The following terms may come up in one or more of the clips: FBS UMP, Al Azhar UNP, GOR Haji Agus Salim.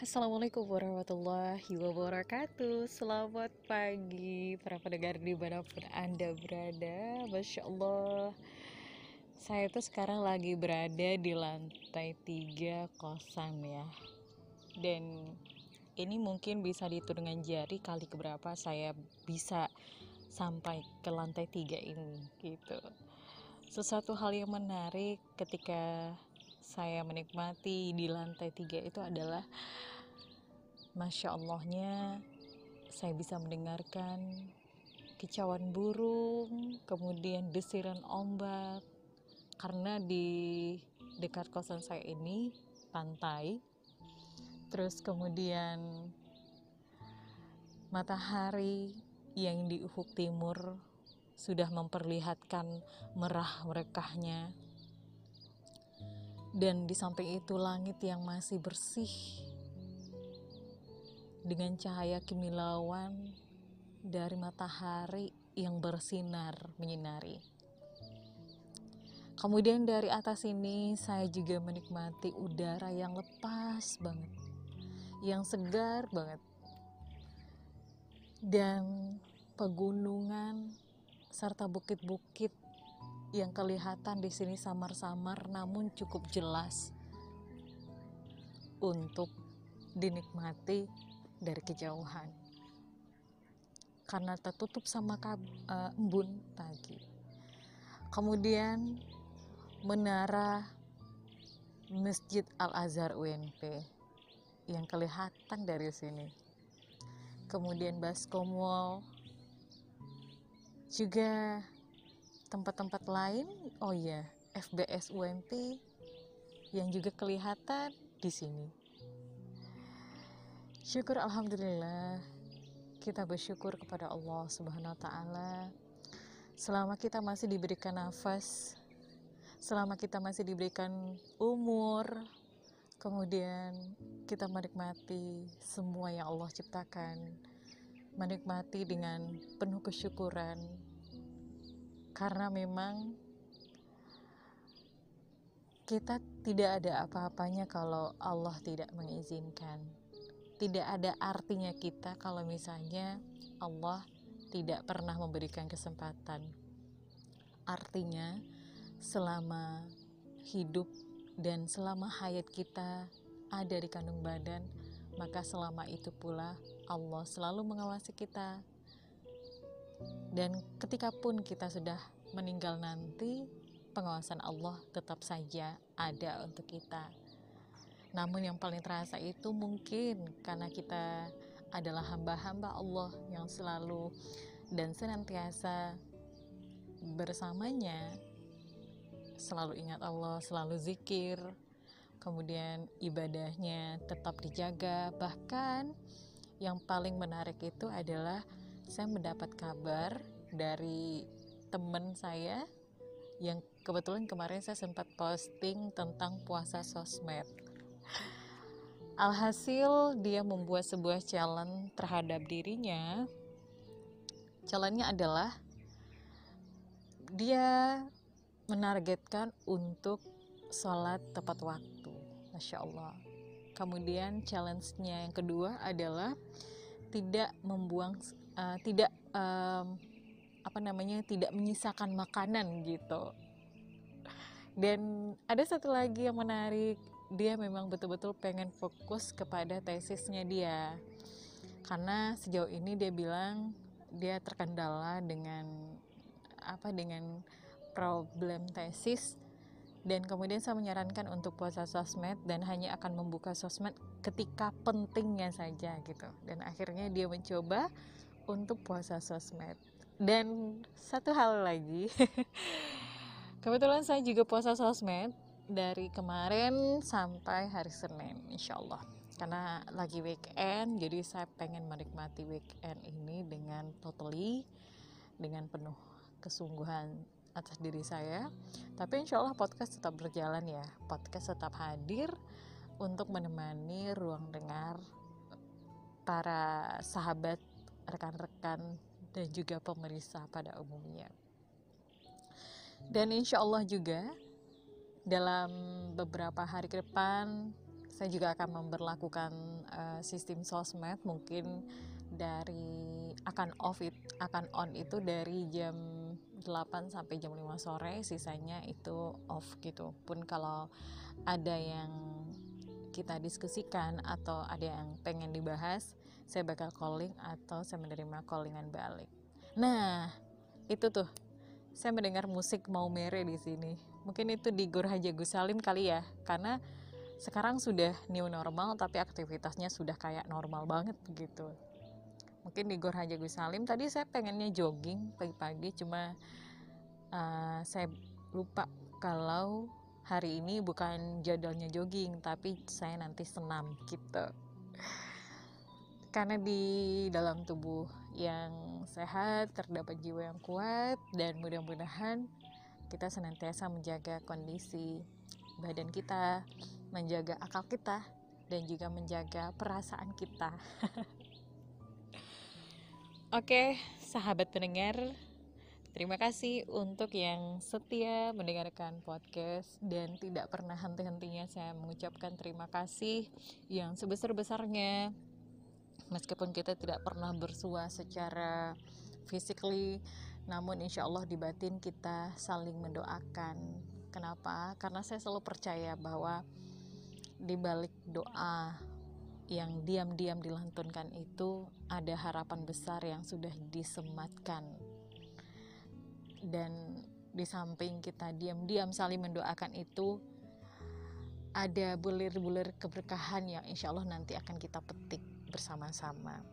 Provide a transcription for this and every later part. Assalamualaikum warahmatullahi wabarakatuh. Selamat pagi para pendengar dimanapun Anda berada. Masya Allah, saya itu sekarang lagi berada di lantai 3 kosan ya. Dan ini mungkin bisa dihitung dengan jari kali keberapa saya bisa sampai ke lantai 3 ini gitu. Sesuatu hal yang menarik ketika saya menikmati di lantai 3 itu adalah Masya Allahnya saya bisa mendengarkan kicauan burung, kemudian desiran ombak, karena di dekat kosan saya ini pantai. Terus kemudian matahari yang di ufuk timur sudah memperlihatkan merah merekahnya, dan di samping itu langit yang masih bersih dengan cahaya kimilauan dari matahari yang bersinar menyinari. Kemudian dari atas ini saya juga menikmati udara yang lepas banget, yang segar banget. Dan pegunungan serta bukit-bukit yang kelihatan di sini samar-samar namun cukup jelas untuk dinikmati dari kejauhan. Karena tertutup sama embun pagi. Kemudian menara Masjid Al Azhar UNP yang kelihatan dari sini. Kemudian Baskom Mall, juga tempat-tempat lain. Oh iya, FBS UMP yang juga kelihatan di sini. Syukur alhamdulillah, kita bersyukur kepada Allah Subhanahu wa taala selama kita masih diberikan nafas, selama kita masih diberikan umur, kemudian kita menikmati semua yang Allah ciptakan, menikmati dengan penuh kesyukuran, karena memang kita tidak ada apa-apanya kalau Allah tidak mengizinkan. Tidak ada artinya kita kalau misalnya Allah tidak pernah memberikan kesempatan. Artinya selama hidup dan selama hayat kita ada di kandung badan, maka selama itu pula Allah selalu mengawasi kita. Dan ketika pun kita sudah meninggal nanti, pengawasan Allah tetap saja ada untuk kita. Namun yang paling terasa itu mungkin karena kita adalah hamba-hamba Allah yang selalu dan senantiasa bersamanya, selalu ingat Allah, selalu zikir, kemudian ibadahnya tetap dijaga. Bahkan yang paling menarik itu adalah saya mendapat kabar dari teman saya yang kebetulan kemarin saya sempat posting tentang puasa sosmed. Alhasil dia membuat sebuah challenge terhadap dirinya. Challenge-nya adalah dia menargetkan untuk sholat tepat waktu. Masya Allah. Kemudian challenge-nya yang kedua adalah tidak menyisakan makanan gitu. Dan ada satu lagi yang menarik, dia memang betul-betul pengen fokus kepada tesisnya dia, karena sejauh ini dia bilang dia terkendala dengan problem tesis. Dan kemudian saya menyarankan untuk puasa sosmed dan hanya akan membuka sosmed ketika pentingnya saja gitu. Dan akhirnya dia mencoba untuk puasa sosmed. Dan satu hal lagi, kebetulan saya juga puasa sosmed dari kemarin sampai hari Senin insya Allah, karena lagi weekend, jadi saya pengen menikmati weekend ini dengan totally, dengan penuh kesungguhan atas diri saya. Tapi insya Allah podcast tetap berjalan ya, podcast tetap hadir untuk menemani ruang dengar para sahabat, rekan-rekan, dan juga pemirsa pada umumnya. Dan insya Allah juga dalam beberapa hari ke depan saya juga akan memberlakukan sistem sosmed, mungkin dari akan on itu dari jam 8 sampai jam 5 sore, sisanya itu off gitu. Pun kalau ada yang kita diskusikan atau ada yang pengen dibahas, saya bakal calling atau saya menerima callingan balik. Nah, itu tuh. Saya mendengar musik mau mere di sini. Mungkin itu di GOR Haji Agus Salim kali ya, karena sekarang sudah new normal tapi aktivitasnya sudah kayak normal banget begitu. Mungkin di GOR Haji Agus Salim tadi saya pengennya jogging pagi-pagi, cuma saya lupa kalau hari ini bukan jadwalnya jogging, tapi saya nanti senam gitu. Karena di dalam tubuh yang sehat terdapat jiwa yang kuat, dan mudah-mudahan kita senantiasa menjaga kondisi badan kita, menjaga akal kita, dan juga menjaga perasaan kita. Oke, sahabat pendengar, terima kasih untuk yang setia mendengarkan podcast, dan tidak pernah henti-hentinya saya mengucapkan terima kasih yang sebesar-besarnya. Meskipun kita tidak pernah bersua secara physically, namun insya Allah di batin kita saling mendoakan. Kenapa? Karena saya selalu percaya bahwa di balik doa yang diam-diam dilantunkan itu ada harapan besar yang sudah disematkan. Dan di samping kita diam-diam saling mendoakan itu, ada bulir-bulir keberkahan yang insya Allah nanti akan kita petik bersama-sama.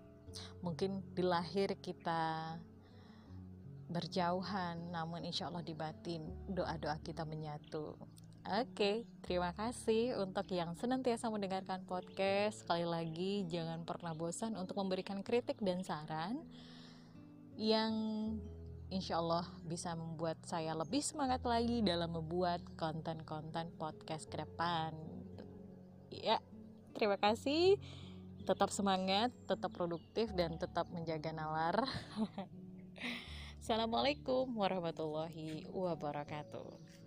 Mungkin di lahir kita berjauhan, namun insya Allah di batin doa-doa kita menyatu. Oke, terima kasih untuk yang senantiasa mendengarkan podcast. Sekali lagi, jangan pernah bosan untuk memberikan kritik dan saran yang insya Allah bisa membuat saya lebih semangat lagi dalam membuat konten-konten podcast ke depan. Ya, terima kasih. Tetap semangat, tetap produktif, dan tetap menjaga nalar. Assalamualaikum warahmatullahi wabarakatuh.